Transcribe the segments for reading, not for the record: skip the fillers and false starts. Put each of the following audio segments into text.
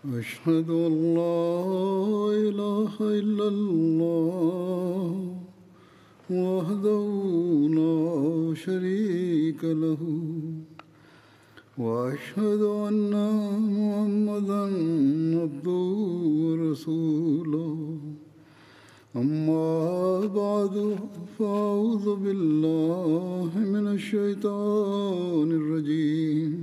أشهد أن لا إله إلا الله وحده لا شريك له وأشهد أن محمدًا عبده ورسوله أما بعد فأعوذ بالله من الشيطان الرجيم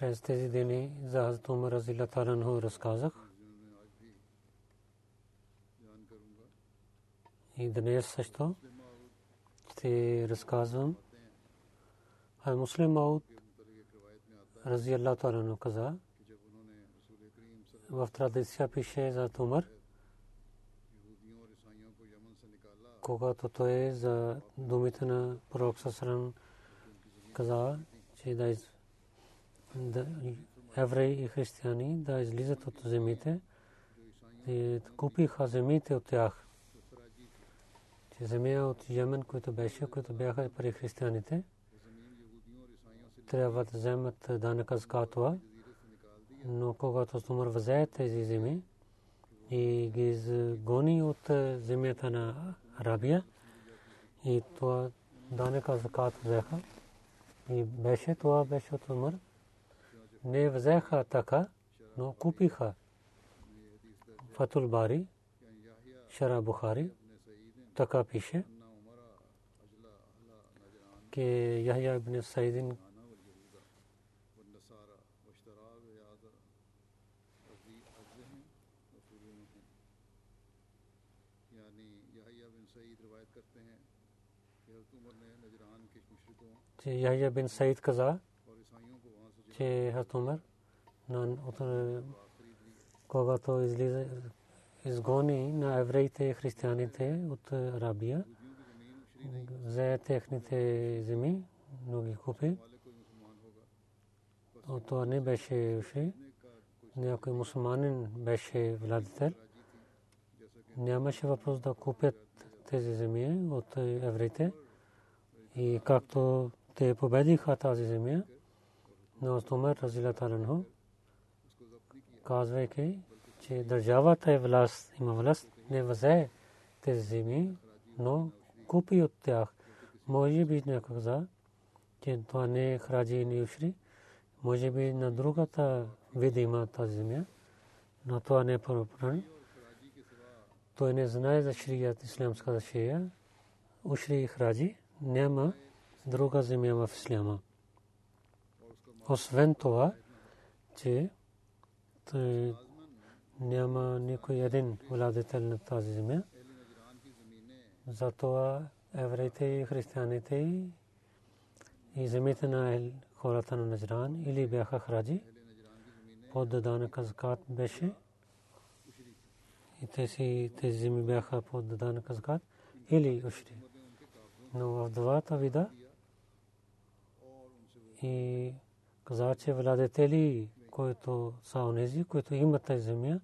През тези дни за Хазрат Умар разияллаху анху разказах. И днес също ще разказвам. Хазрат Муслим Мауд разияллаху анху каза, в традиция пише за Умар, когато той за думите на пророк Сасран каза, че да из евреи и християни да излизат от земите, и купиха земите от тях. Че земя от Йемен, които бяха при християните, трябва да вземат данъка закатова, но когато Умар взе тези земи и ги изгони от земята на Арабия, и това данъка закат взеха, и това беше от Умар. Не взеха така, но купиха. Фатул Бари, Шара Бухари, така пише, че Яхя ибн Саидин Яхя бин Саид каза, че Хазрат Умар когато изгони на евреите и християните от Арабия, взе техните земи, но ги купи. От това не беше уши. Някой мусулманин беше владетел. Нямаше въпрос да купят тези земи от евреите. И както те победиха тази земя, но Умар разияллаху анху казвайки, че държавата е власт, има власт, не взе тези земи, но купи от тях. Може би някой каза, че това не е храджи и не ушри. Може би на другата видима тази земя, но това не е правилно. Той не знае за шрият, ислямската шрия. Ушри и храджи няма друга земя в исляма. Освен това, че няма никой един владетел на тази земя. Затова евреите и християните и земите на хората на Наджран или бяха храджи, под данъка закат беше, и тези земи бяха под данъка закат или ушри. Но в двата вида и каза, че владетели, които са онези, които имат тази земя,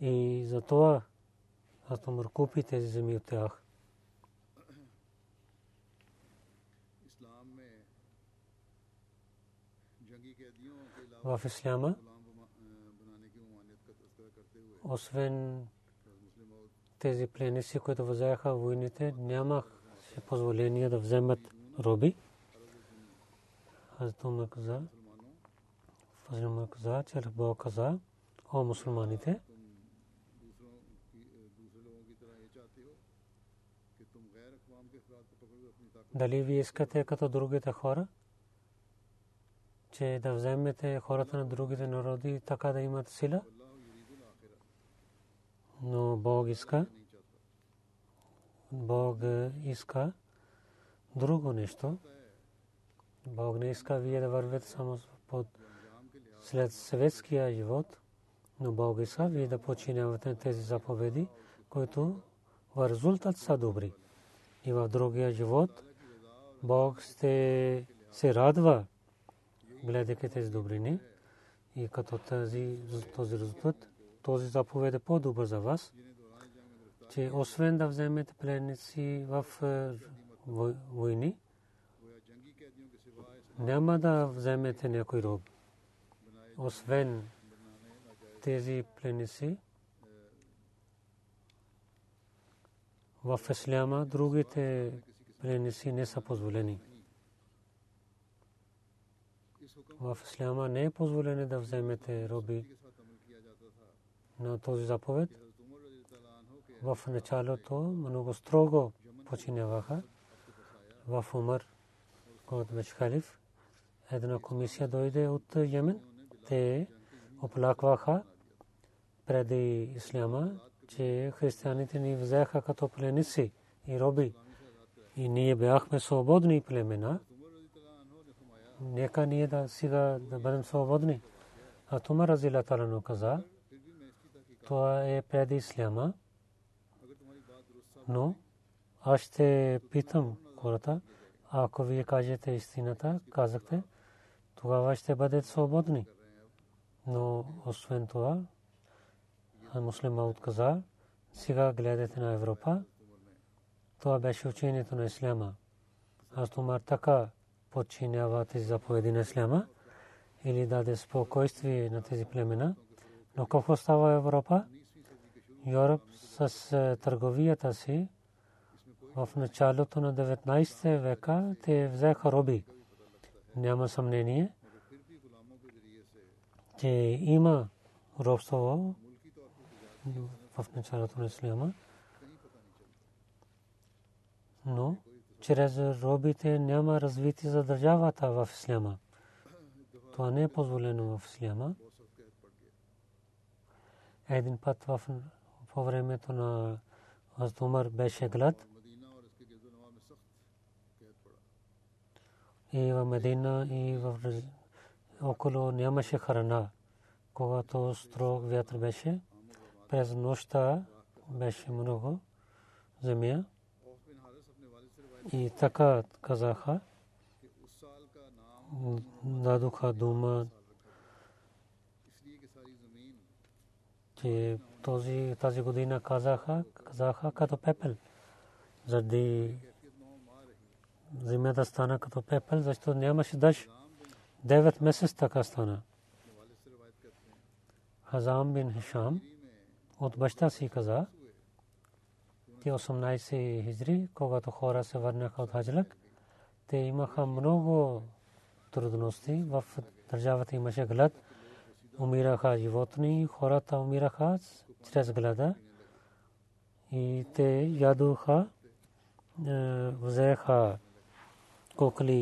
и затова Хазрат Умар купи тези земи от тях. В исляма, освен тези пленници, които взеха войните, нямаше позволение да вземат роби. Хазрат Умар каза, че Бог каза, о мусулманите. Дали вие искате като другите хора, че да вземете хората на другите народи, така да имат сила? Но Бог иска друго нещо. Бог не иска вие да вървете само под след светския живот, но Бог иска вие да подчинявате на тези заповеди, които в резултат са добри. И в другия живот Бог ще се радва, гледайки тези добрини, и като този резултат, този заповед е по-добър за вас, че освен да вземете пленници в войни, няма да вземете някой роб. Освен тези пленници, в исляма другите пленници не са позволени. В исляма не е позволено да вземете роби на този заповед. В началото много строго починяваха. В Умар, когато беше халиф, една комисия дойде от Йемен. Те оплакваха преди исляма, че християните ни взеха като пленници и роби. И ние бяхме свободни племена. Нека ние да сега да бъдем свободни. А Умар разияллаху анху каза, това е преди исляма. Но аз ще питам хората, ако вие кажете истината, казахте, тогава ще бъдете свободни. Но освен това, муслима отказа, сега гледате на Европа. Това беше учението на исляма. Аз Умар така подчинява тези заповеди на исляма или даде спокойствие на тези племена. Но какво става Европа? Европ с търговията си в началото на 19 века те взеха роби. Няма съмнение, че има робство в началото на исляма, но чрез робите няма развитие за държавата в исляма. Това не е позволено в исляма. Един път по времето на Хазрат Умар беше глад. И в Медина, и в около нямаше храна. Когато строг вятър беше, през нощта беше много земя. И така казаха, дадоха дума, че тази година казаха като пепел. Заради земята стана като пепел, защото нямаше дъжд. 9 месеца така стана. Хазам бин Хишам от баща си каза, те 18 хиджри, когато хора се върнаха от хаджлък, те имаха много трудности. В държавата имаше глад, умираха животни, хората умираха чрез глада и те ядоха, взеха кокли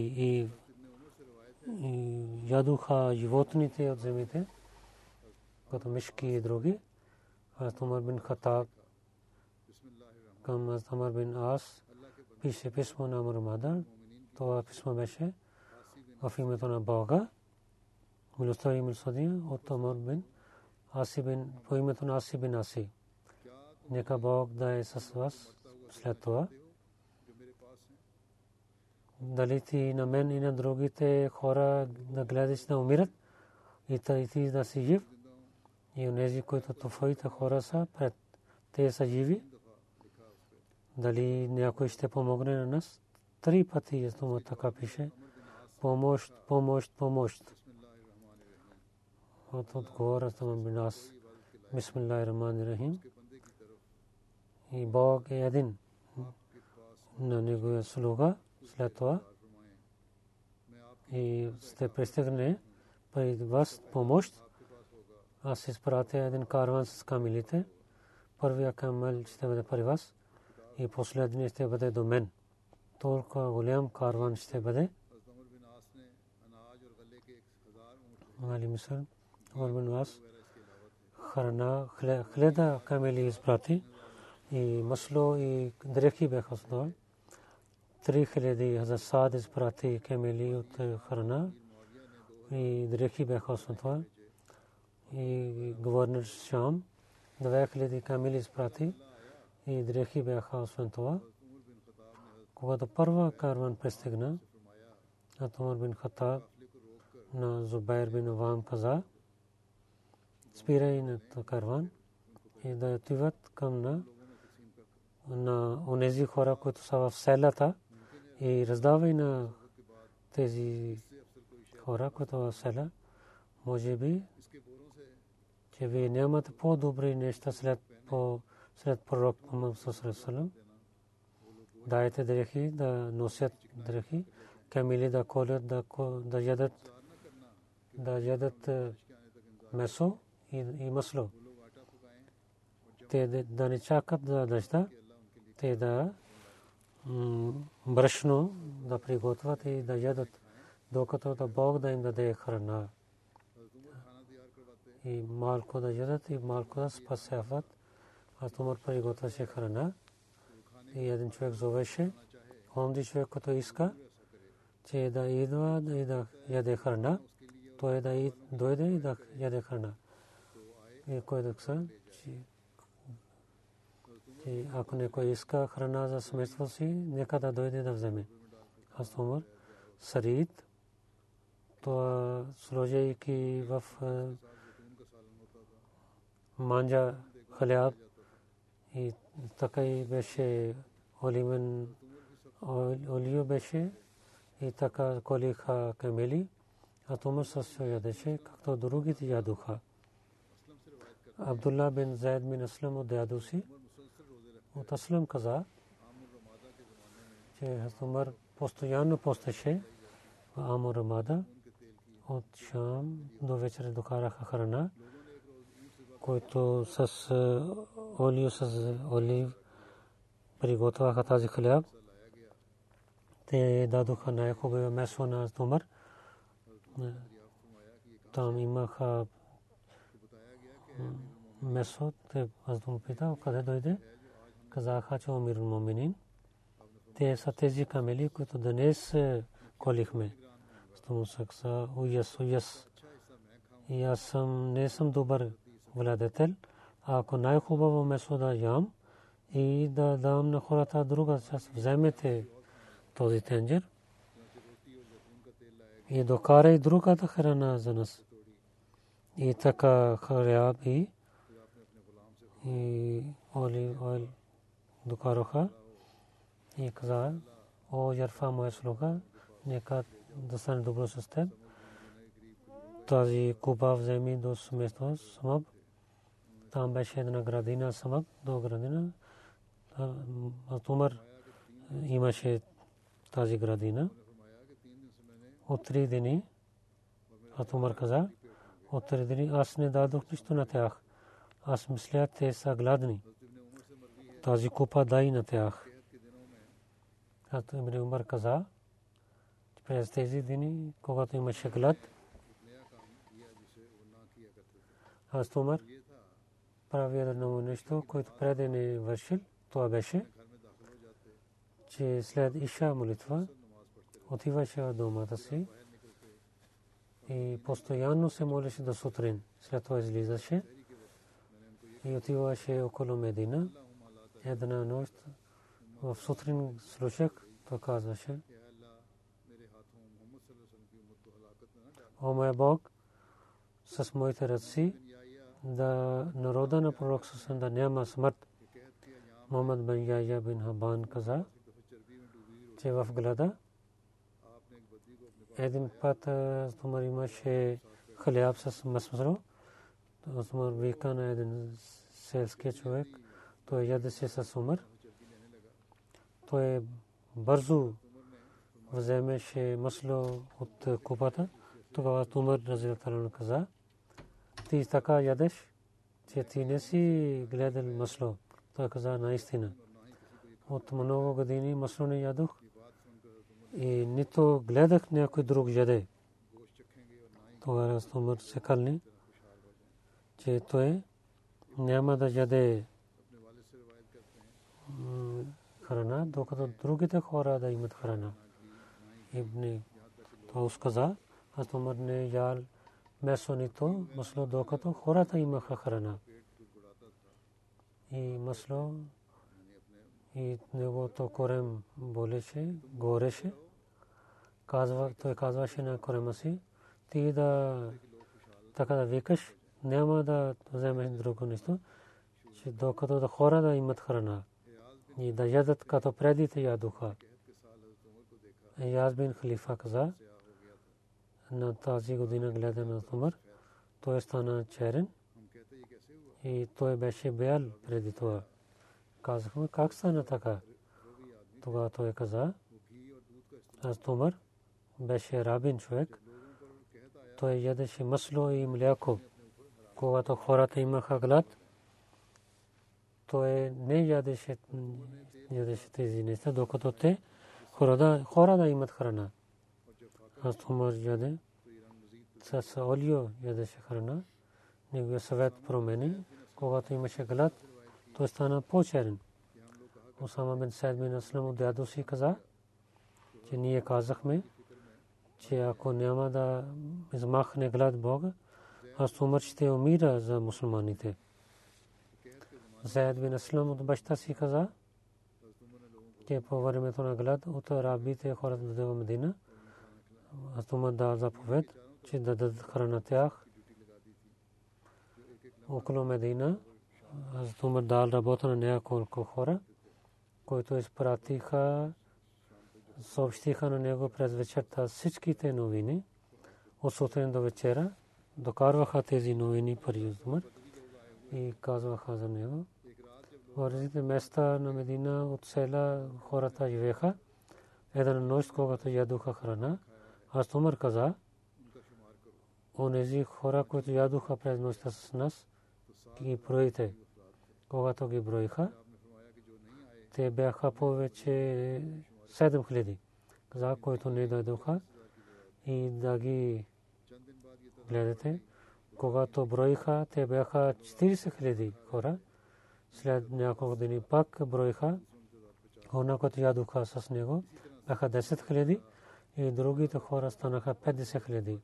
и ядоха животните от земите, като мишки и други. Хазрат Умар бин Хатаб към Хазрат Умар бин Ас пише писмо на Мурмада. Това писмо беше в името на Бога, милостта и милосърдие от Умар бин Аси бин, по името на Аси бин Аси. Нека Бог да е с вас след това. Дали ти на мен и на другите хора да гледаш да умират и ти да си жив. И онези, които твоите хора са пред, те са живи. Дали някой ще помогне на нас? 3 пъти Исламът така пише. Помощ, помощ, помощ. От отговора съм бил аз. Бисмиллахи рахмани рахим. И Бог е един на неговия слуга. След това и сте пристигне пред вас помощ. Аз изпратя един караван с камилите. Първия камел ще бъде при вас и последния ще бъде до мен. Толкова голям караван ще бъде. Али мисър, Умар бин Ас храна, хледа камели изпрати и масло и дрехи бяха с това. 3000 Хазрат Саад изпрати камели от храна и дрехи бяха с това. И гувернер Шам 2000 камели изпрати и дрехи бяха с това. Когато първа караван пристигна, Умар бин Хаттаб на Зубайр бин Авам каза: спирай на караван и да отиват към на онези хора, които са в селата, и раздавай на тези хора, които в села. Може би, че вие нямате по-добри неща след пророк Мухамед саллаллаху алейхи ва саллям. Дайте дрехи, да носят дрехи, камили да колят, да ядат месо и масло. Те да не чакат за дъжда, те да брашно да приготвят и да ядат, докато да Бог да им даде храна. И малко да ядат и малко да спасяват. Аз Умар приготвяше храна и един човек зовеше, онзи човек, който иска, че да идва и да яде храна. Той да дойде и да яде храна. И кой да кса, че ако някой иска храна за семейството си, нека да дойде да вземе. Аз Умар Сарид, това сложейки в манджа халяб и така и беше олио беше и така колиха камели. Атомът също ядеше, както другите ядуха. Абдулла бин Зайд бин Аслам от дядо си, от Аслам каза, че Умар постоянно постеше в Амур Рамада. От Шам до вечера докараха храна, който с олио, с олив приготвяха тази хляб. Те дадоха най-хубаво месо на Умар. Там имаха месо, те Аздум пита, къде дойде? Казаха, че Умир Моминин. Те са тези камели, които днес колихме. Стомусък са уяс. И аз не съм добър владетел. Ако най-хубаво месо да ям и да дам на хората друга част, вземете този тенджер и докарай другата храна за нас. И така харяб и олив ойл докараха. И каза, о, Ярфа, моя слуга, нека да стане добро с теб. Тази купа вземи до семейство Самаб. Там беше една градина Самаб, до градина. Умар имаше тази градина. От 3 дни, Умар каза, от 3 дни аз не дадох нищо на тях. Аз мисля, те са гладни. Тази купа дай на тях. Умар каза, през тези дни, когато имаше глад, аз Умар прави едно нещо, което преди не вършил. Това беше, че след иша молитва отиваше в домата си и постоянно се молеше до сутрин. След това излизаше и отиваше около Медина. Една нощ в сутрин слушах, той казваше, о, мой Бог, с моите ръци да народа на пророк Сусен да няма смърт. Мохамед бен Яхя бин Хабан каза, че в глада един път Умар имаше хляб с масло. Умар вика на един селски човек, той ядеше с Умар. Той бързо вземеше масло от купата. Тогава Умар разиятален каза, ти така ядеш, че ти не си гледал масло. Той каза наистина. От много години масло не ядох и нито гледах някой друг яде. Тогава Умар се кълни, че той няма да яде храна, докато другите хора да имат храна. Той каза, аз Умар не ял месо нито масло, докато хората имаха храна. И масло и негото корем болеше, гореше. Той казваше на корема си, ти да така да викаш, няма да вземеш друго нещо, че докато да хора да имат храна и да ядат като предите ядоха. И аз бин халифа каза, на тази година гледа на Умар, той стана черен и той беше бял преди това. Казахме, как стана така? Тогава той каза, аз Умар беше рабин човек, той ядеше масло и мляко. Когато хората имаха глад, той не ядеше тези неща, докато те хората имат храна. Аз Умар яде, с олио ядеше храна, неговия съвет промени, когато имаше глад, той стана по-черен. Усама бин Сайд бин Аслам от дядо си каза, че ние казахме, че ако няма да измахне глад Бога, аз Умар ще умира за мусулманите. Сайд бин Аслам от баща си каза, че по времето на глад от арабите хората в Медина, аз Умар да заповед, че да дадат храна тях около Медина. Аз Умар дал работа на няколко хора, които изпратиха, съобщиха на него през вечерта всичките новини. От сутрин до вечера докарваха тези новини при Умар и казваха за него. В различните места на Медина от села хората живееха. Една нощ, когато ядоха храна, аз Умар каза, онези хора, които ядоха през нощта с нас, ги броите. Когато ги броиха, те бяха повече 7000, за които не дойдоха и да ги гледате. Когато броиха, те бяха 40 000 хора. След няколко дни пак броиха. Хората, които ядоха с него, бяха 10 000 и другите хора станаха 50 000.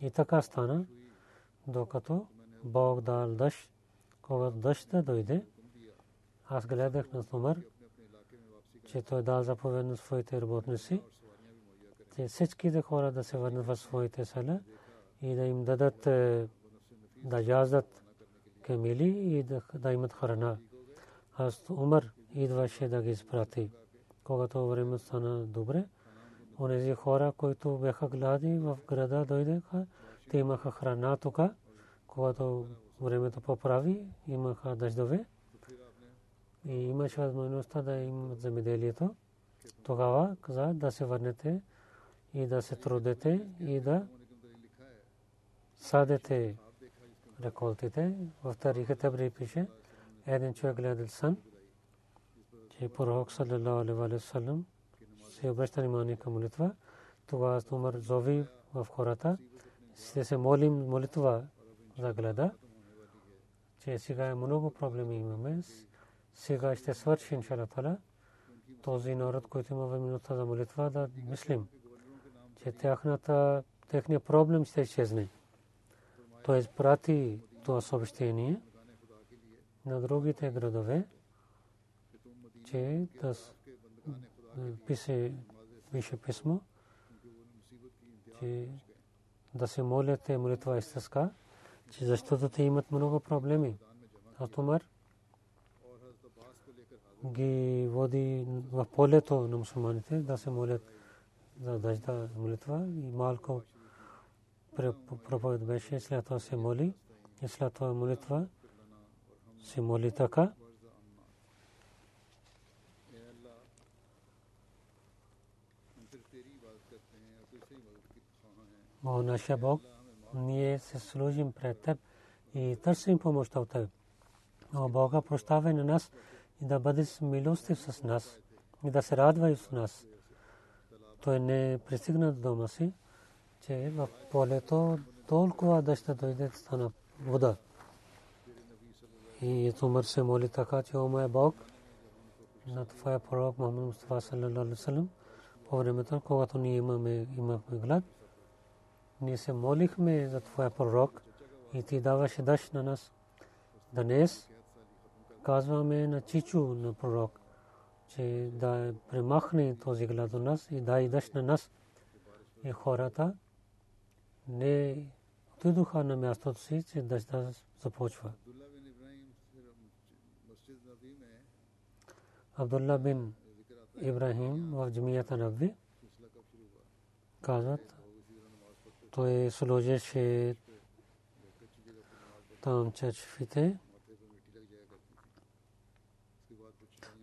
И така стана, докато Бог дал дъжд. Когато дъждът дойде, аз гледах на Умар, че той дал заповед на своите работници, че всичките хора да се върнат в своите села и да им дадат, да яздат камили и да имат храна. Аз Умар идваше да ги изпрати. Когато време стана добре, онези хора, които бяха гладни в града, дойдеха, те имаха храна тук. Когато времето поправи, имаха дъждове и имаше възможността да имат земеделието. Тогава каза да се върнете и да се трудете и да садете реколтите. В Тарих Табри пише, един човек гледал сън, че пророк саллалаху алейхи ва саллям се обръща внимание към молитва. Тогава Умар зови в хората, ще се молим молитва за глада, че сега много проблеми имаме. Сега ще свърши, иншалла тала, този народ, който има възможността за молитва, да мислим, че техният проблем ще изчезне. Той изпрати това съобщение на другите градове, че да пише писмо, че да се молят и молитва изтиска, че защото те имат много проблеми. Аз Умар ги води в полето на мусулманите да се молят за дъжда молитва и малко проповед беше, след това се моли и след това молитва се моли така. О, нашия Бог, ние се служим пред Теб и търсим помощта от Бога. Прощавай на нас и да бъдеш милостив с нас и да се радвай с нас. Той не пристигна до дома си, че в полето толкова дъжда дойде, стана вода. И Умар се моли така, че о мой Бог, на твоя пророк Мухамед Мустафа саллалаху алейхи ва саллям, по времето, когато ние имахме глад, ние се молихме за твоя пророк и ти даваше дъжд на нас. Днес казваме на чичо на пророк, че да премахне този глад у нас и дай дъжд на нас. И хората не отидоха на мястото си, че дъжда започва. Абдулла бин Ибрахим в джамията Набви казват, той служеше там чашфите.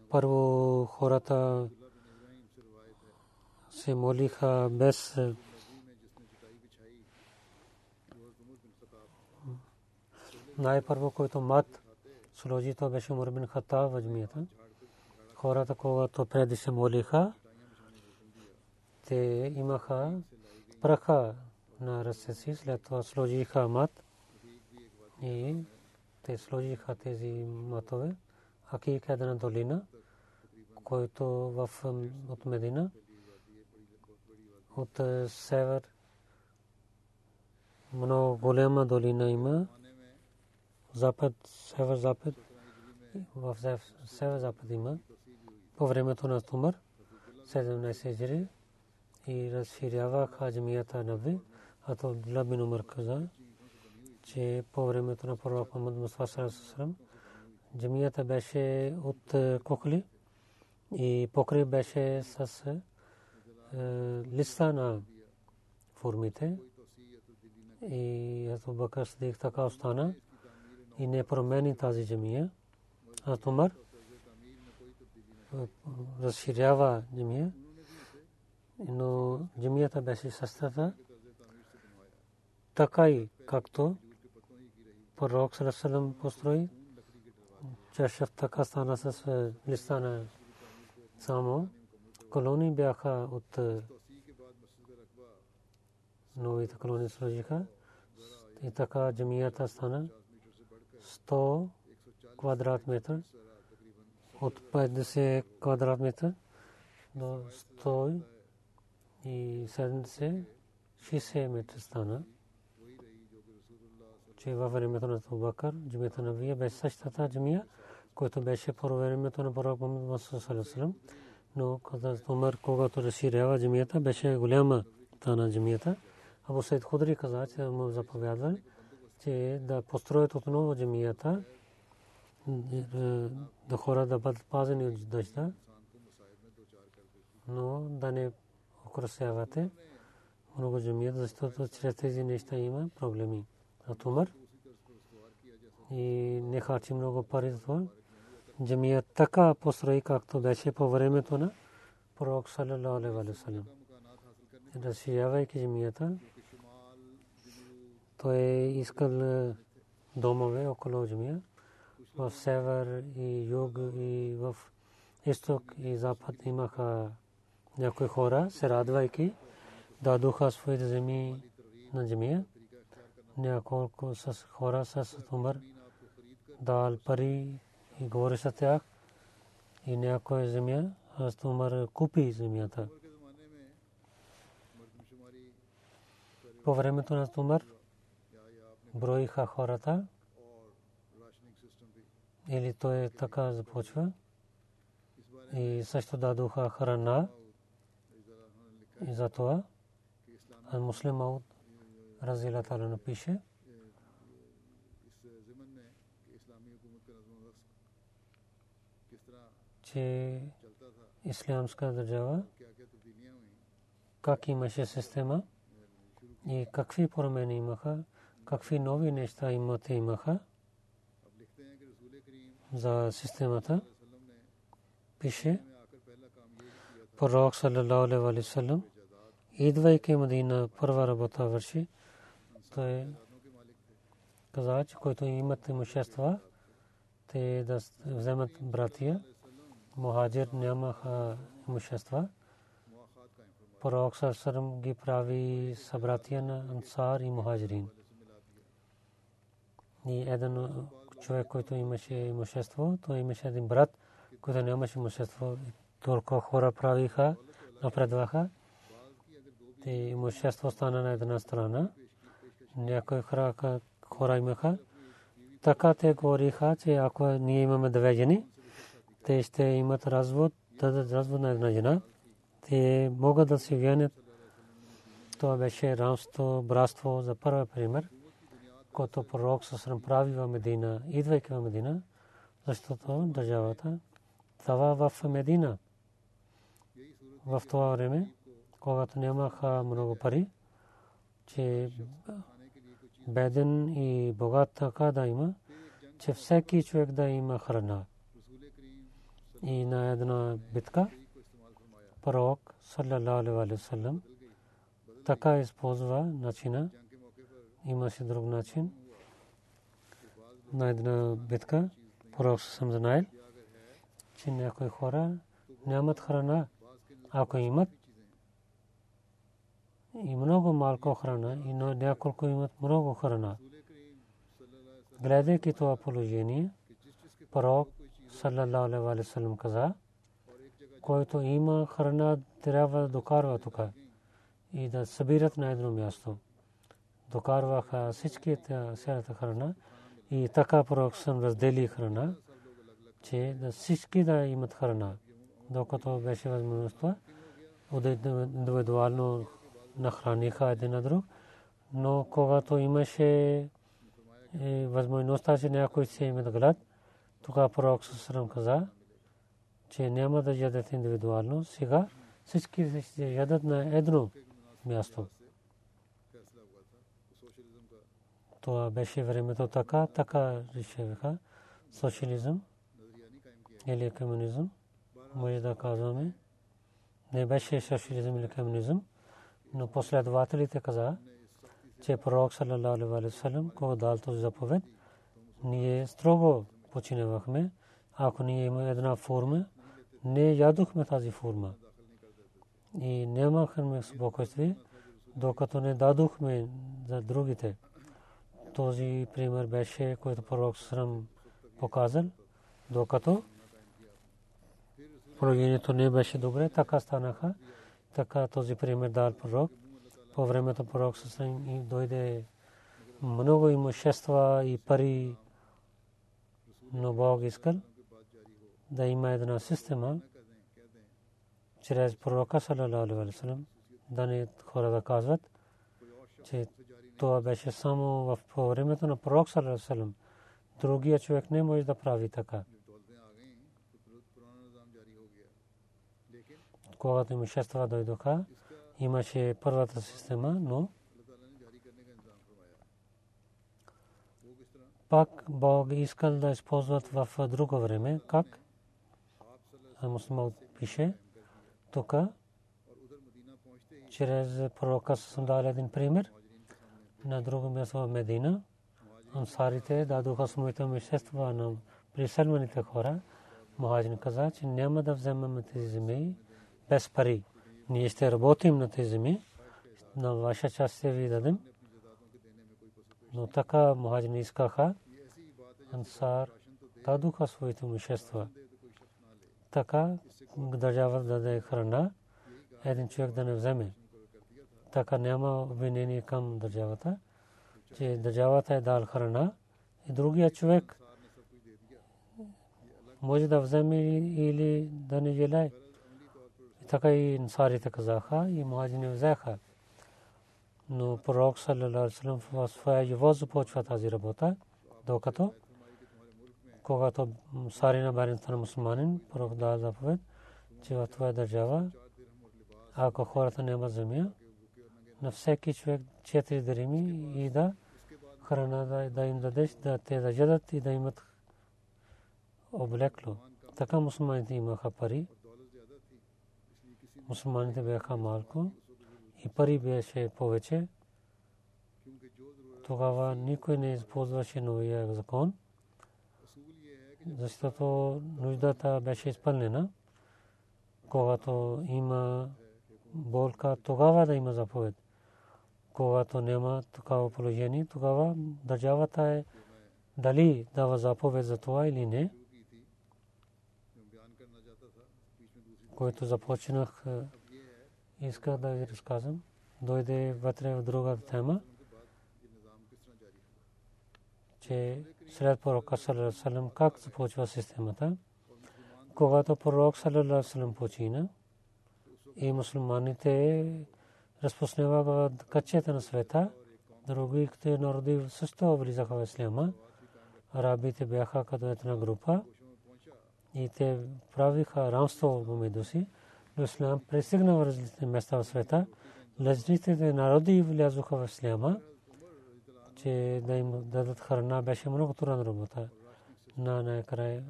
Първо хората се молиха без най-първо, който мат служи, то беше Умар бин Хаттаб в джамията. Хората, когато преди се молиха, те имаха праха на ръце си, след това сложиха мат и те сложиха тези матове. Акика е една долина, който в от Медина, от север, много голема долина има, запад, север-запад, в север-запад има. По времето на Умар 17 хиджри и разширяваха джамията Набви, а то Абдулла бин Умар каза, че по времето на пророк Мухамед Мустафа саллалаху алейхи ва саллям джамията беше от кохли и покрив беше с листа на формите и Абу Бакър Сидик така остана и не промени тази джамия. А Умар разширява джамия, но джамията беше състава така и както пророк саллалаху алейхи ва саллям построи. Чашъв така стана с листа на само колони бяха от новите колони сложиха и така джамията стана 100 квадрат метър. От 50 квадрат метър до 170 60 метра стана. Че във времето на Абу Бакър джамията Набвия беше същата джамия, която беше по времето на пророк Мухамед саллалаху алейхи ва саллям, но когато Умар когато разширява джамията беше голяма тана джамията. Абу Саид Худри каза, че му заповядали, че да построят отново джамията, да хора да бъдат пазени от дъжда, но да не украсявате много джамията, защото чрез тези неща има проблеми. Умар и не харчи много пари за това. Джамия така построи, както беше по времето на пророк саллалаху алейхи ва саллям. Разширявайки джамията, той е искал домове около джамия. В север и юг и в изток и запад имаха някои хора, се радвайки, дадоха своите земи на джамия. Няколко с хора с Умар дал пари и говори с тях и някоя земя, аз Умар купи земята. По времето на Умар броиха хората или той така започва и също дадоха храна и за това муслимът رضیاللہ تعالیٰ نے پیشے چھے اسلام کا درجاوہ کاکی مشے سسٹیمہ یہ ککفی پرمین ایمخہ ککفی نووی نشتہ ایمت ایمخہ زا سسٹیمہ تھا پیشے پر روک صلی اللہ علیہ وآلہ وسلم عیدوائی کے مدینہ پروا ربطہ ورشی той каза, че който имат имущества, те да вземат братия. Мухаджир нямаха имущества. Пророк Сърсърм ги прави събратия на ансар и мухаджирин. И един човек, който имаше имущество, той имаше един брат, който нямаше имущество. Толкова хора правиха, напредваха. Те имущество стана на една страна. Някои хора имаха. Така те говориха, че ако ние имаме две жени, те ще имат развод, дадат развод на една жена. Те могат да се вянят. Това беше равенство, братство за първи пример, който пророк Сърсърм прави в Медина, идвайки в Медина, защото държавата става в Медина. В това време, когато нямаха много пари, че беден и богат така да има, че всеки човек да има храна. И на една битка пророк саллалаху алейхи ва саллям така използва начина. Имаше друг начин. На една битка пророк съм знаел, че някои хора нямат храна. Ако имат и много малко храна, и няколко имат много храна. Гледайки това положение, пророк саллалаху алейхи ва саллям каза, който има храна, трябва да докарва тук и да събират на едно място. Докарваха всичките сярата храна и така пророк съм раздели храна, че да всички да имат храна. Докато беше възможността, индивидуално нахраниха един на друг, но когато имаше възможността, че някой ще имат глад, тогава пророк Сърсърм каза, че няма да ядат индивидуално, сега всички ще ядат на едно място. Това беше времето така, така решаваха. Социализъм или комунизъм, може да казваме. Не беше социализъм или комунизъм, но последователите казаха, че пророк саллалаху алейхи ва саллям, когато дал този заповед, ние строго починавахме. Ако ние имаме една форма, не ядохме тази форма и нямахме спокойствие, докато не дадохме за другите. Този пример беше, който пророк Сърсърм показал, докато положението не беше добре, така станаха. Така този пример дал пророк. По времето пророк Сърсърм дойде много имущества и пари, но Бог искал да има една система чрез пророка саллалаху алейхи ва саллям, да не хора да казват, че това беше само в времето на пророк саллалаху алейхи ва саллям. Другия човек не може да прави така. Когато имущества дойдоха, имаше първата система, но пак Бог искал да използват в друго време. Как? Муслим пише тук, чрез пророка съм дал един пример. На друго място в Медина, ансарите дадоха своите имущества на преселените хора. Мухаджирин каза, че няма да вземем тези земи без пари. Ние ще работим на тези земи, на ваша част ще ви дадем. Но така мухаджирин искаха, ансар дадоха своите имущества. Така държава даде храна, един човек да не вземе. Така няма обвинение към държавата, че държавата е дал храна и другия човек може да вземе или да не желае. Така и ансарите казаха и мухаджирин взеха. Но пророк саллалаху алейхи ва саллям в своя живот започва тази работа, докато когато сарина баринта на мусулманин, пророк дал заповед, че в това държава, ако хората нямат земя, на всеки човек 4 дирими и да храна да им дадеш, да те да ядат и да имат облекло. Така мусулманите имаха пари, мусулманите бяха малко и пари беше повече. тогава никой не използваше новия закон, защото нуждата беше изпълнена. Когато има болка, тогава да има заповед. Когато няма такава положение, тогава държавата е дали дава заповед за това или не. Който започнах, исках да ви разказвам. Дойде вътре в другата тема, че сред пророка саллалаху алейхи ва саллям как започва системата. Когато пророк саллалаху алейхи ва саллям почина и мусулманите разпосневаха кътчета на света, другите народи също влизаха в исляма. Арабите бяха като една група и те правиха равенство помежду си, но ислям пресигна в различни места в света. Различните народи влязоха в исляма, че да им дадат храна беше много трудна работа. Накрая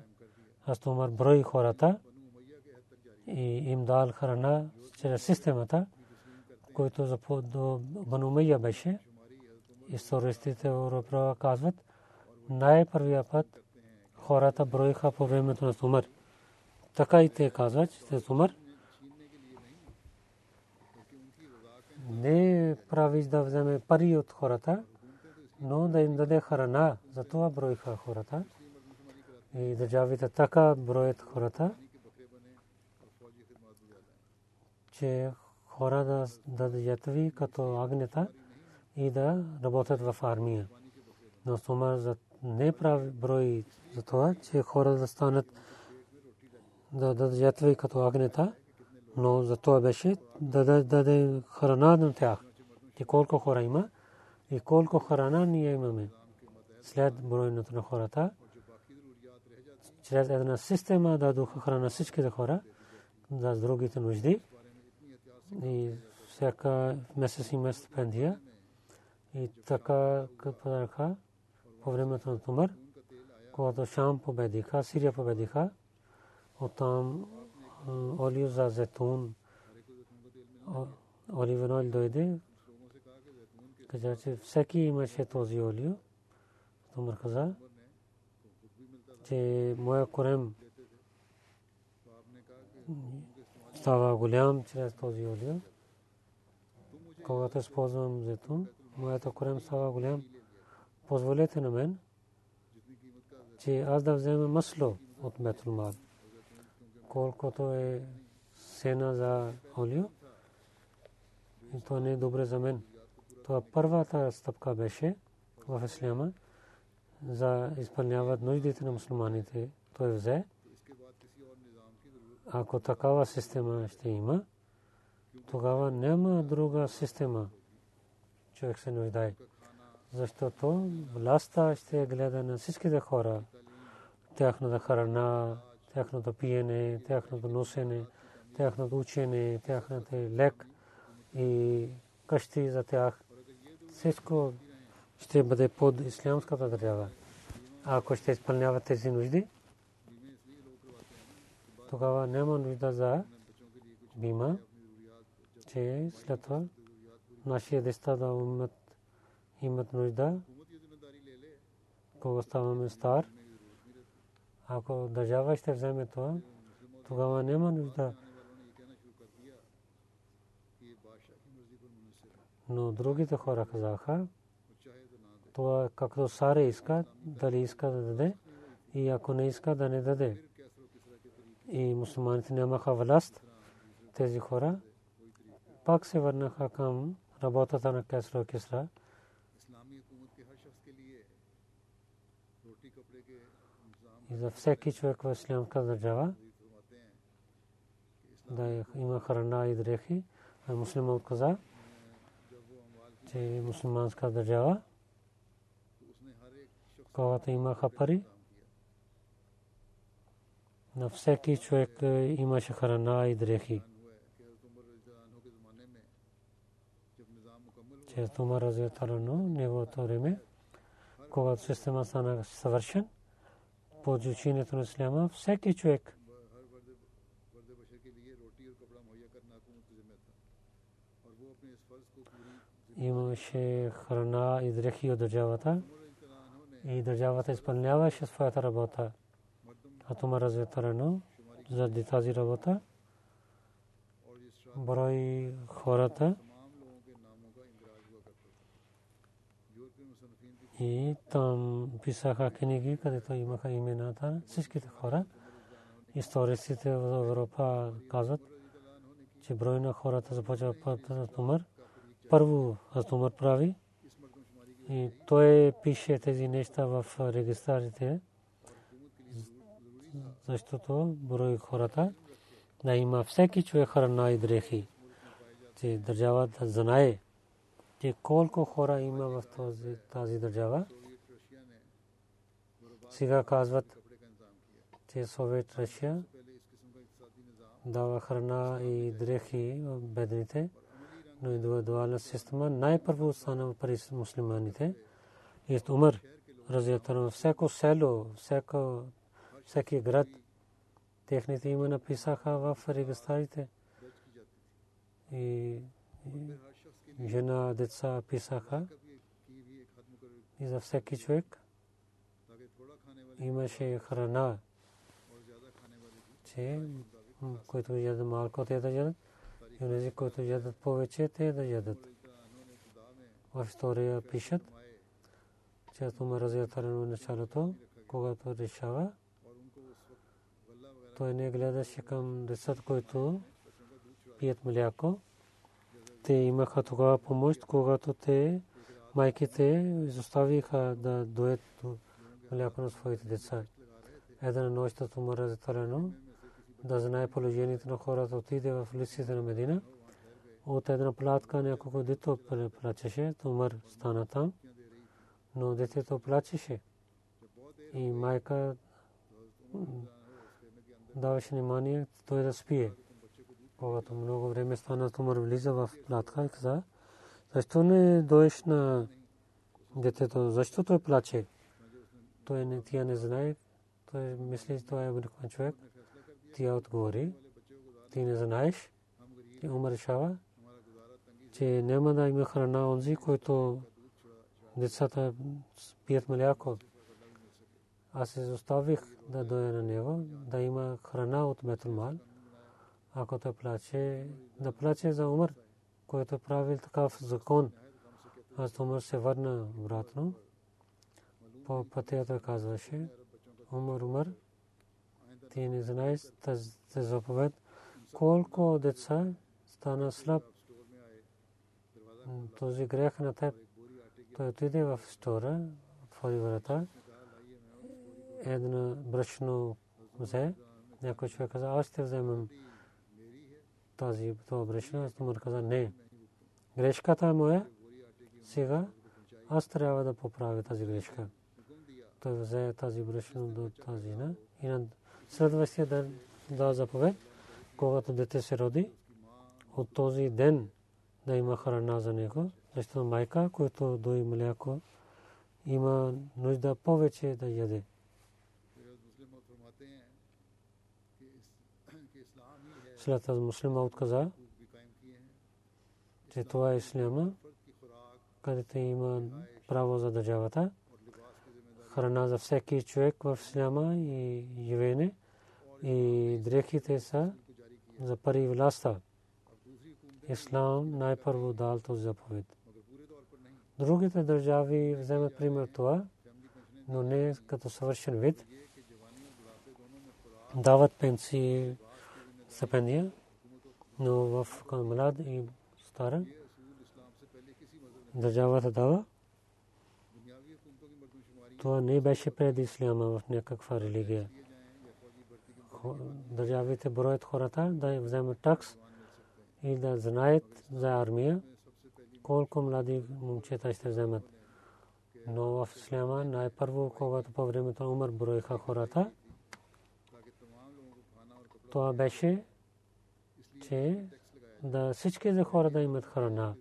Аз Умар брои хората и им дал храна чрез системата, който до Бану Умайя беше. Историците казват, най-първия път хората броиха по времето на Умар. Така и те казват, че Умар не прави да вземе пари от хората, но да им даде храна. Затова броиха хората. И държавите така броят хората, че хора да дадат ятви като агнета и да работят в армия. Но Сумар не прави брой за това, че хора да станат да дадат ятви като агнета, но за това беше да даде храна на тях. И колко хора има и колко храна ние имаме. След броенето на хората, чрез една система дадоха храна на всичките хора за другите нужди. И всяка месец има стипендия. И така подариха по времето на Умар, когато Шам победиха, Сирия победиха. Оттам олио за зетун, оливен олио дойде. Каза, че всеки имаше този олио. Умар каза, че моя корем става голям чрез този олио. Когато използвам зетун, моята корем става голям. Позволете на мен, че аз да взема масло от металмал. Колкото е цена за олио, и то не е добре за мен. Това първата стъпка беше в исляма, за изпълняват нуждите на мусулманите. Той взе. Ако такава система ще има, тогава няма друга система. Човек се нуждае. Защото властта ще гледа на всичките хора. Тяхната храна, тяхното пиене, тяхното носене, тяхното учене, тяхната лек и къщи за тях. Всичко ще бъде под ислямската държава. Ако ще изпълняват тези нужди, тогава няма нужда за бима, че след това нашия деста да имат нужда, кога ставаме стар. Ако държава ще вземе това, тогава няма нужда. Но другите хора казаха, това както Саре иска, дали иска да даде и ако не иска да не даде. И мусулманите нямаха власт. Тези хора пак се върнаха към работата на Кесра Кесра. И за всеки човек в ислямска държава да има храна и дрехи. А муслимът отказа, че мусулманска държава, когато имаха пари, на всеки човек имаше храна и дрехи. Чрез Умар разията рано, неговото време, когато система стана съвършен, по изучението на исляма, всеки човек имаше храна и дрехи от държавата и държавата изпълняваше своята работа. Атома развета рано заради тази работа. Брой хората и там писаха книги, където имаха имената. Всичките хора, историците в Европа казват, че брой на хората започва от Умар. Първо Умар прави и той пише тези неща в регистрарите, защото брой хората да има всеки човек храна и дрехи. Че държавата знае, че колко хора има в тази държава. Сега казват, че Съветска Русия дава храна и дрехи в бедните, но индивидуална система най-първо стана при мюсюлманите. И Умар разията на всяко село, всеки град, техните имена писаха в регистрите и жена, деца писаха и за всеки човек имаше храна, че който ядат малко, те да ядат, и онези, които ядат повече, те да ядат. В история пишат, че Умар разията на началото, когато решава, той не гледаше към децата, които пият мляко. Те имаха тогава помощ, когато те, майките, изоставиха да доят мляко на своите деца. Една нощ Умар разитарено, да знае положението на хората, отиде в улиците на Медина. От една платка няколко дето плачеше, Умар стана там, но детето плачеше. И майка даваше внимание той да спие. Когато много време стана, Умар влиза в платка и каза, защо не дойдеш на детето, защо той плаче? Той тя не знае, той мисли, че това е обикновен човек. Тя отговори, ти не знаеш. И Умар решава, че няма да има храна онзи, който децата пият мляко. Аз изоставих да дойде на него, да има храна от Бейтулмал. Ако той плаче, да плаче за Умар, който е правил такъв закон. Аз Умар се върна обратно. По пътя той казваше, Умар, ти не знаеш тази заповед. Колко деца стана слаб, този грех на теб. Той отиде в стора, отвори врата. Едно брашно взе, някой човек каза, аз ще вземам това брашно. Аз му каза, не, грешката е моя, сега аз трябва да поправя тази грешка. Той взе тази брашно до тази на и на следващия ден да заповед, когато дете се роди, от този ден да има храна за него, защото майка, която дои мляко, има нужда повече да яде. След това муслима отказа, че това е исляма, където има право за държавата, храна за всеки човек в исляма и живеене, и дрехите са за пари властта. Ислам най-първо дал този заповед. Другите държави вземат пример това, но не като съвършен вид. Дават пенсии, стипендия, но в млад и стара държавата дава. Това не беше преди исляма в някаква религия. Държавите броят хората да вземат такс и да знаят за армия колко млади момчета ще вземат. Но в исляма най-първо, когато по времето на Умар броеха хората, това беше, че да всички за хора да имат храна,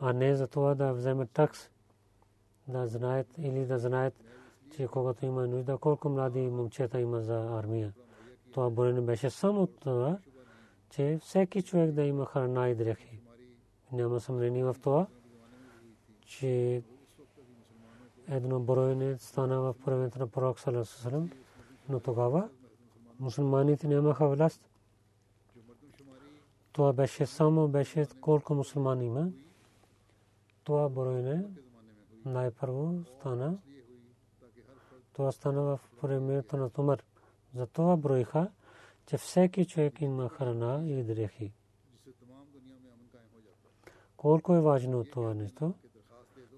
а не за това да вземат такс, да знаят или да знаят, че когато има нужда, колко млади момчета има за армия. Това броене беше само това, че всеки човек да има храна и дрехи. Няма съмнение в това, че едно броене стана в времето на пророк саллаллаху алейхи ва саллям, но тогава мусулманите нямаха власт. Това беше само колко мусулмани има. Това броене най-първо стана. Това стана в времето на Умар. Затова броиха, че всеки човек има храна и дрехи. Колко е важно това нещо,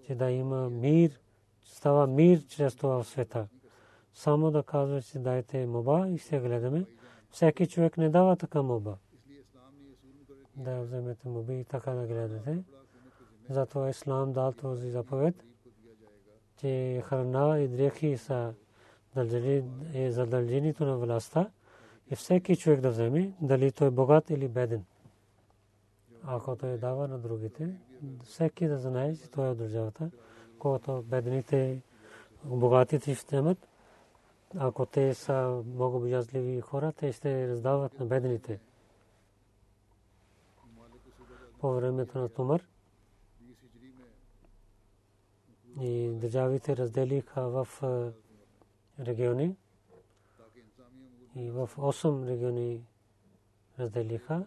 че да има мир, става мир чрез това в света. Само да казваш, че дайте моба и се гледаме. Всеки човек не дава така моба. Да вземете моби и така да гледате. Затова Ислам дал този заповед, че храна и дрехи са задължението на властта и всеки човек да вземе, дали той е богат или беден. Ако той дава на другите, всеки да знае, че той е от държавата, когато бедните, богатите ще имат. Ако те са много божазливи хора, те ще раздават на бедните. По времето на Умар и държавите разделиха в региони и в 8 региони разделиха.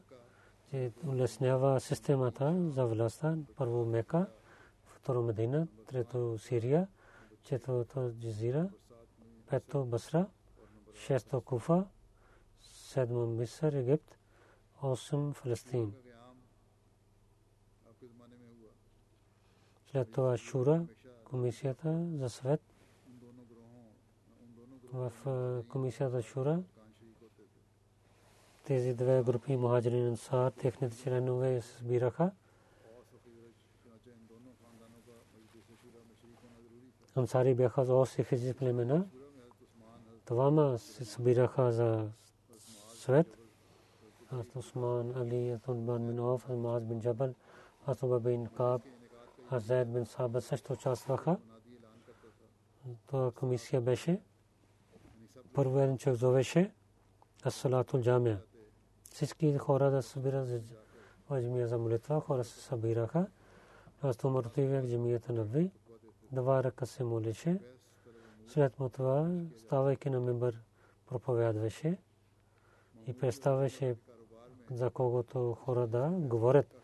Улеснява системата за властта. Първо Мека, второ Медина, трето Сирия, четвърто Джизира, пето Басра, шесто Куфа, седмо Мисър, Египет, осем Фалестин. След това Шура, комисията за свет. В комисията Шура тези две групи мухаджирин ансар, техните членове се събираха. Ансари бяха за Ос и Хизри племена. Двама се събираха за свет. Аз Осман, Али, Атун бан бин Ауф, Мааз бин Джабал, Атуба бин Кааб, Азайд бин Саба също участваха. Това комисия беше. Първо един човек зовеше Ас-салатул джамия. Всички хора да събират в джамия за молитва. Хора се събираха. Аз Умар отива в джамията на Ви. Два ръка се молеше. След това, ставайки на мимбър, проповядваше и представяше за когото хора да говорят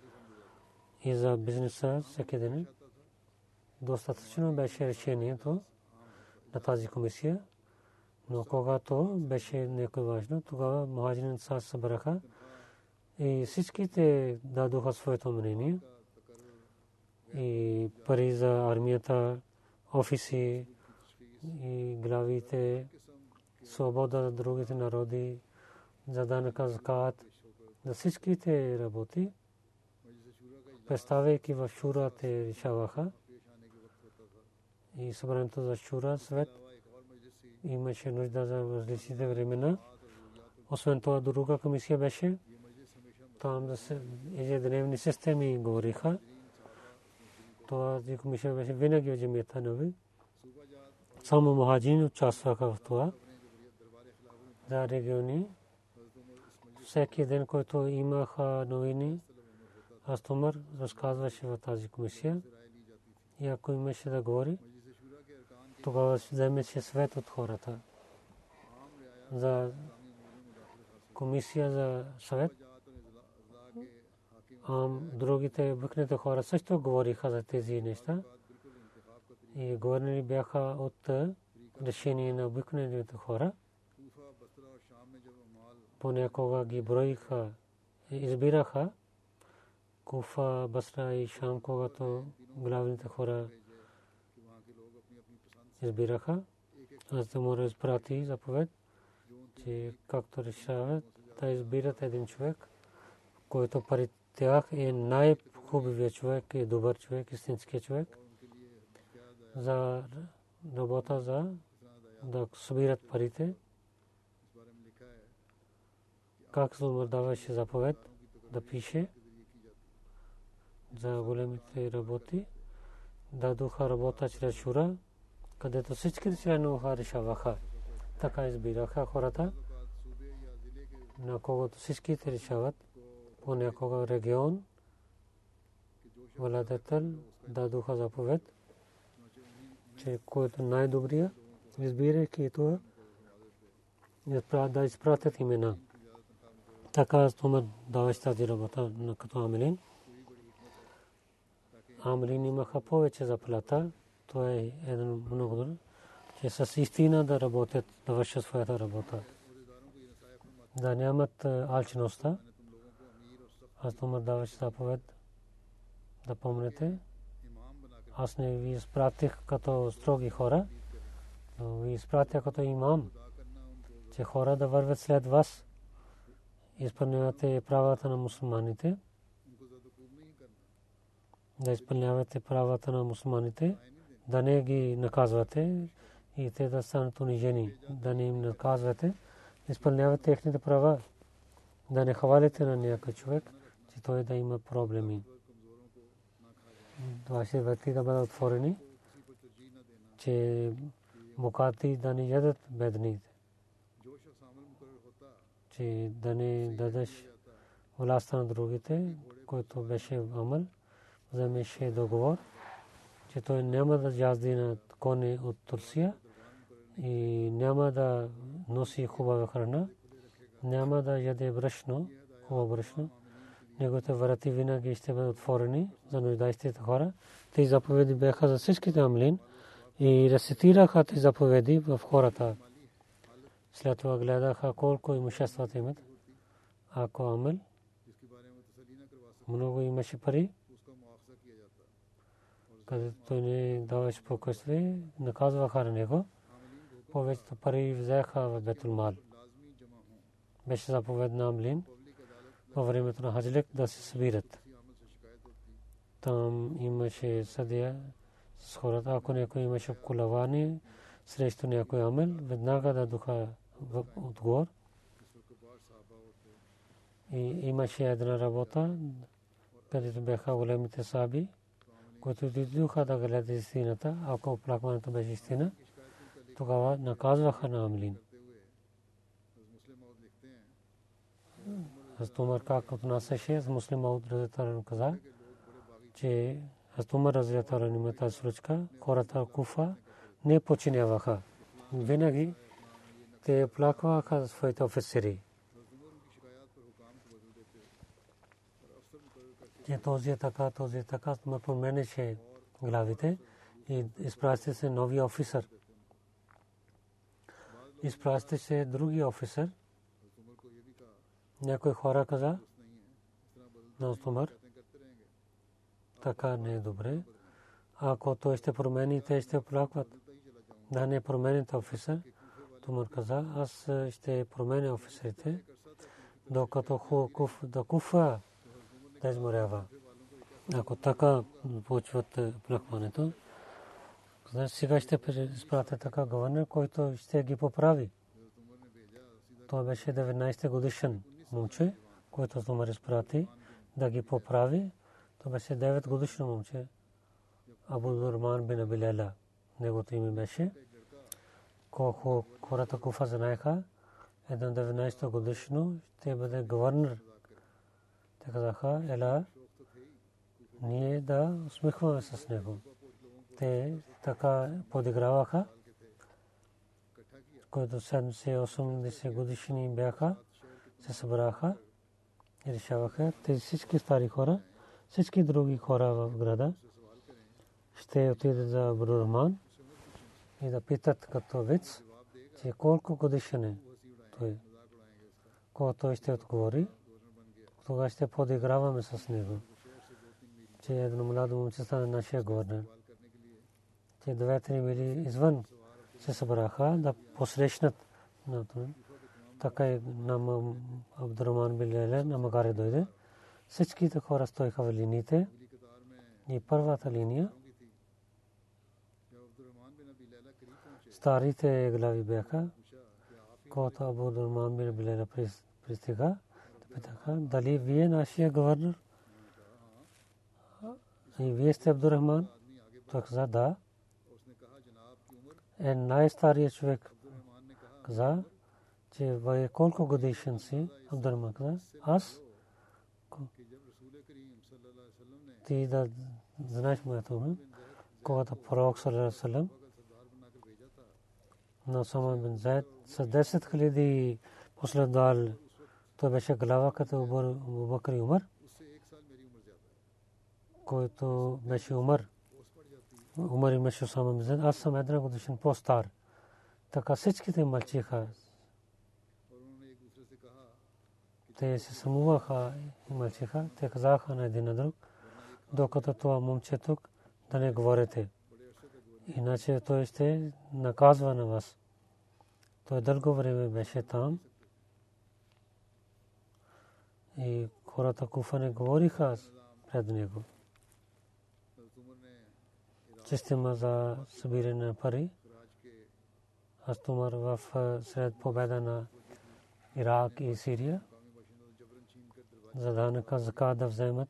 и за бизнеса всеки ден. Достатъчно беше решението на тази комисия. Но когато беше някой важно, тогава мухаджирин ансар събраха и всичките дадоха своето мнение и пари за армията, офиси и главите, свобода за другите народи, за данъка, закат, за всичките работи, представяйки в Шура те решаваха и събрането за Шура свет. Имаше нужда за различните времена. Освен това, друга комисия беше. Там ежедневни системи говориха. Тази комисия беше винаги в джамията на Ви. Само мухаджирин участваха в това. За региони. Всеки ден, който имаха новини, аз Умар разказваше в тази комисия. И ако имаше да говори, тогава вземеше свет от хората. За комисия за съвет. Другите обикновените хора също говориха за тези неща. И говорени бяха от решение на обикновените хора. Понякога ги броиха и избираха. Куфа, Басра и Шам, когато главните хора избираха. Аз да му разпрати заповед, че както решават да избират един човек, който пари тях е най-хубавия човек, е добър човек, истинския човек, за работа, за да събират парите. Как Зумар даваше заповед да пише за големите работи, да духа работа чрез Шура, където всички членове решаваха. Така избираха хората, на когото всичките решават. Понякога регион, Владетел дадоха заповед, че който най-добрия, избирайки това, да изпратят имена. Така Томар даваше тази работа като Амелин. Амелин имаха повече заплата. Това е един много добър, че с истина да работят, да вършат своята работа. Да нямат алчността. Аз Томар даваше заповед да помните. Аз не ви изпратих като строги хора, но ви изпратя като имам, че хора да вървят след вас. Изпълнявате правата на мусулманите. Да изпълнявате правата на мусулманите. Да не ги наказвате и те да станат унижени. Да не им наказвате. Изпълнявате техните права. Да не хвалите на някой човек, че той да има проблеми. Вашите врати да бъдат отворени, че мукати да не ядат бедните, че да не дадеш властта на другите, който беше амъл, вземеше договор, че той няма да язди на коне от Турция и няма да носи хубава храна, няма да яде брашно, хубаво брашно. Неговите врати винаги ще бъдат отворени за нуждаещите хора. Те заповеди бяха за всичките Амлин и рецитираха те заповеди в хората. След това гледаха колко имуществата имат. Ако Амел много имаше пари, където той не даваше покойствие, наказваха на него. Повечето пари взеха в Бетулмал. Беше заповед на Амлин във времето на Хаджлик да се събират. Там имаше съдия с хората. Ако някой имаше колавани срещу някой амел, веднага дадоха отговор. И имаше една работа, където бяха големите саби, които дойдоха да гледат истината. Ако оплакването беше истина, тогава наказваха на Амлин. Хазрат Умар как отнасяше с муслим Ауд разътарен каза, че Хазрат Умар разътарен има тази случка, хората Куфа не починяваха. Винаги те плакваха своите офицери. Че този е така, Умар променеше главите и изпраща се нови офицер. Изпраща се други офицер. Някой хора каза на Томар, така не е добре. Ако той ще промени, те ще плакват. Да не промените офицер. Томар каза, аз ще променя офицерите, докато Куфа да изморява. Ако така почват плакването, сега ще изпратя така гувернер, който ще ги поправи. Той беше 19 годишен момче, който Томар изпрати да ги поправи. То беше 9 годишно момче. Абу Нурман бин Абилела, негото име беше. Колко хората Куфа знаеха, едно 19 годишно ще бъде гувернер. Те казаха, ела, ние да усмихваме с него. Те така подиграваха, които 70-80 годишни бяха, се събраха и решаваха. Тези всички стари хора, всички други хора в града ще отидат за Абдурахман и да питат като вец, че колко годишен е той. Когато той ще отговори, тогава ще подиграваме с него, че едно младо момче стане нашия гувернер. Те 2-3 мили извън се събраха да посрещнат на това. Така и нам Абдурахман бин Абилела на Магаре дойде. Всичките хора стоеха в линиите и първата линия. Старите глави бяха. Когато Абдурахман бин Абилела пристига, те питаха, дали вие нашия гувернер? И вие сте Абдурахман? Той каза, да. Е най-стария човек каза, че вие колко годишен си, Абдурахман каза, аз ти да Знаеш мето, когато пророк саллаллаху на Усама бин Зайд с 10 хиляди последвал, то беше глава като Абу Бакр и Умар, който беше Умар. Умар имаше Усама бин Зайд, аз съм една годишен по-стар. Така всичките мълчиха. Те се самуваха и мълчиха. Те казаха на един на друг, докато това момче тук да не говорите. Иначе той ще наказва на вас. Той дълго време беше там. И хората Куфа не говориха пред него. Система за събиране на пари. Аз Умар в сред победа на Ирак и Сирия. Заданака закат да вземат.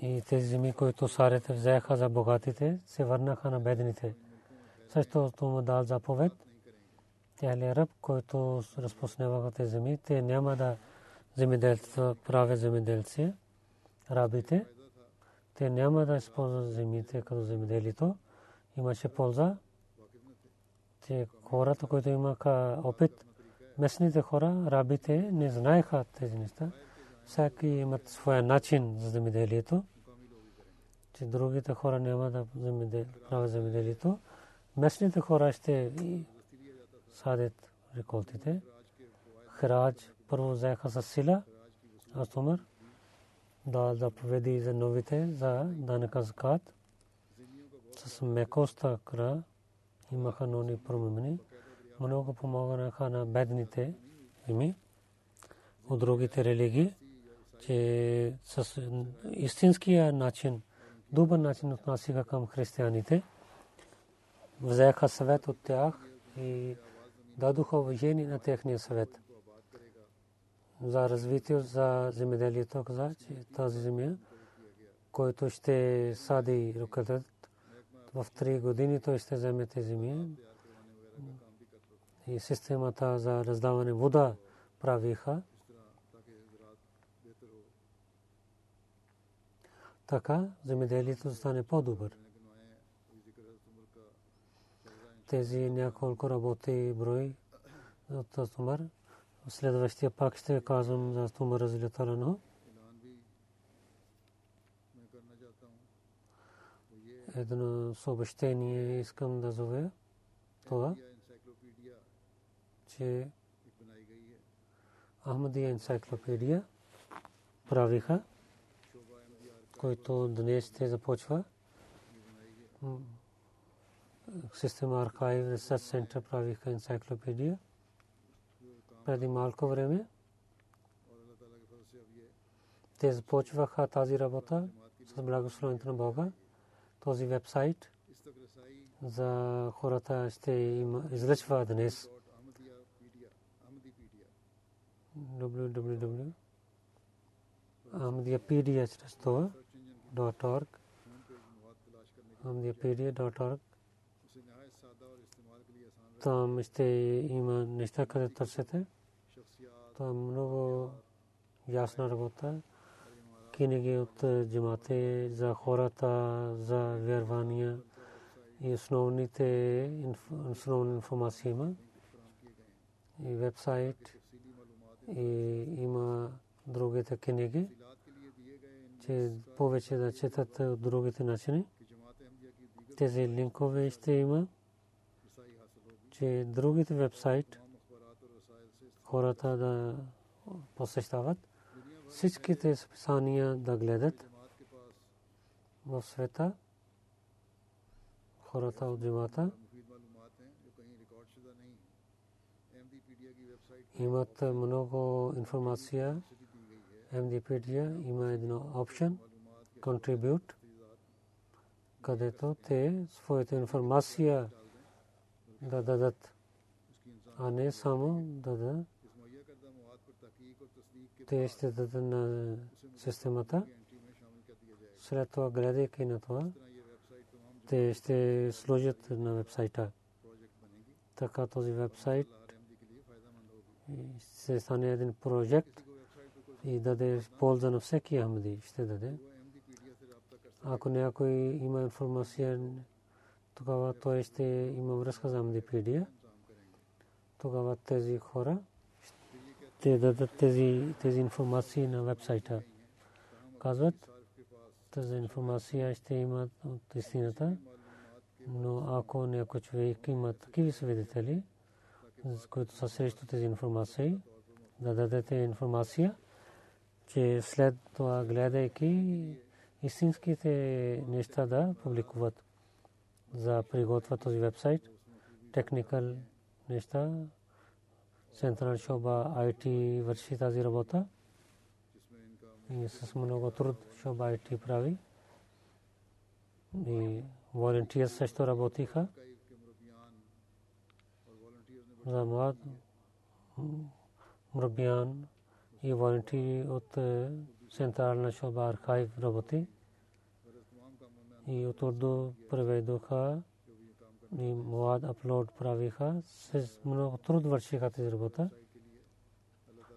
И тези земи, които сарите взеха за богатите, се върнаха на бедните. Също му дал заповед. Тяхният раб, който разпосневаха тези земи, те няма да земеделства, прави земеделци, рабите. Те няма да използват земите като земеделието. Имаше полза. Те хората, които имаха опит, местните хора, рабите, не знаеха тези неща. Всяки имат своя начин за земеделието. Че другите хора няма да правят земеделието. Местните хора ще садят реколтите. Хирадж първо взеха със сила. Аз Умар дал заповеди за новите, за данъка закат. С мекоста кра имаха нови промени. Много помогаха на бедните земи от другите религии, че с истинския начин, добър начин отнасяха към християните. Взеха съвет от тях и дадоха уважение на техния съвет. За развитие, за земеделието каза, че тази земя, който ще сади руката, в 3 години той ще вземе тези земи. И системата за раздаване вода правиха. Така земеделието стане по-добър. Тези няколко работи брои от Умар. Следващия пак ще казвам за Умар разлеталено. Едно съобщение искам да зове това, че Ахмадия енциклопедия правиха, който днес те започва. Система Архаив Ресърч Център правиха енциклопедия. Преди малко време те започваха тази работа с благословението на Бога. Този вебсайт за хората ще има излъчва днес. www.ahmadiapedia.org ahmadiapedia.org там ще има неща, където търсете. Там много ясна работа. Книги от джамате за хората, за вярвания и основните информации има. И вебсайт и има другите книги, че повече да четат от другите начини. Тези линкове ще има, че другите вебсайт хората да посещават. Всичките списания да гледат в света хората от джамата имат много информация. MDPedia има един опшен Contribute, където те своята информация да дадат, а не само да дадат. Те ще дадат на системата. След това, гледайки на това, те ще служат на вебсайта. Така този вебсайт ще стане един проект и даде полза на всеки ахмади. Ще даде Ако някой има информация, тогава той ще има връзка за Амдипедия. Тогава тези хора ще дадат тези информации на вебсайта. Казват, тази информация ще имат от истината, но ако някой човек има такива свидетели, които са срещу тези информации, да дадете информация, че след това, гледайки истинските неща, да публикуват, за приготвят този вебсайт, техникал неща, централна шоба IT върши тази работа и с много труд шоба IT прави и волонтери също работиха за млад мръбян и волонтери от централна шоба архив работи и от урду преведоха и млад аплод правиха с много труд вършиха тази работа.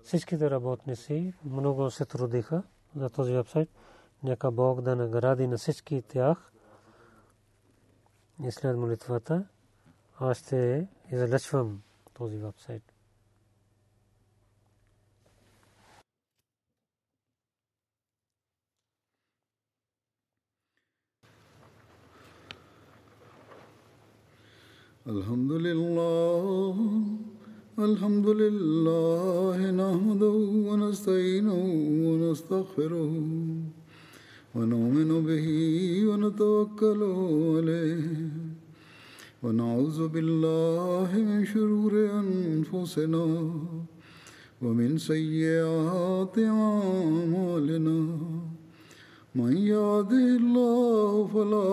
Всичките работници много се трудиха за този вебсайт. Нека Бог да награди на всички тях. И след молитвата аз ще излъчвам този вебсайт. الحمد لله نحمده ونستعينه ونستغفره ونؤمن به ونتوكل عليه ونعوذ بالله من شرور أنفسنا ومن سيئات أعمالنا من يهده الله فلا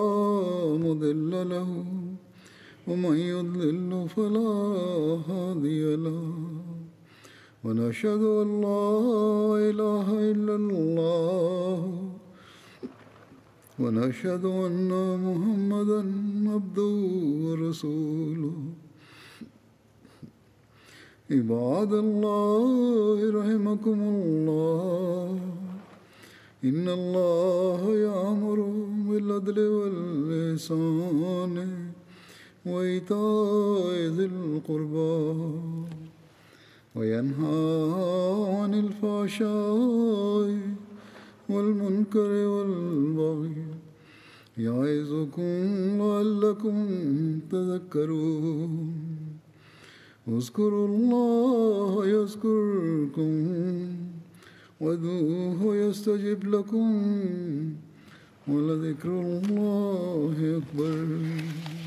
مضل له ومن يضلل فلا هادي له ونشهد أن لا إله إلا الله ونشهد أن محمدا عبده ورسوله عباد الله رحمكم الله إن الله يأمر بالعدل والإحسان وإيتاء ذي القربى وينهى عن الفحشاء والمنكر والبغي يعظكم لعلكم تذكرون اذكروا الله يذكركم وادعوه يستجب لكم ولذكر الله أكبر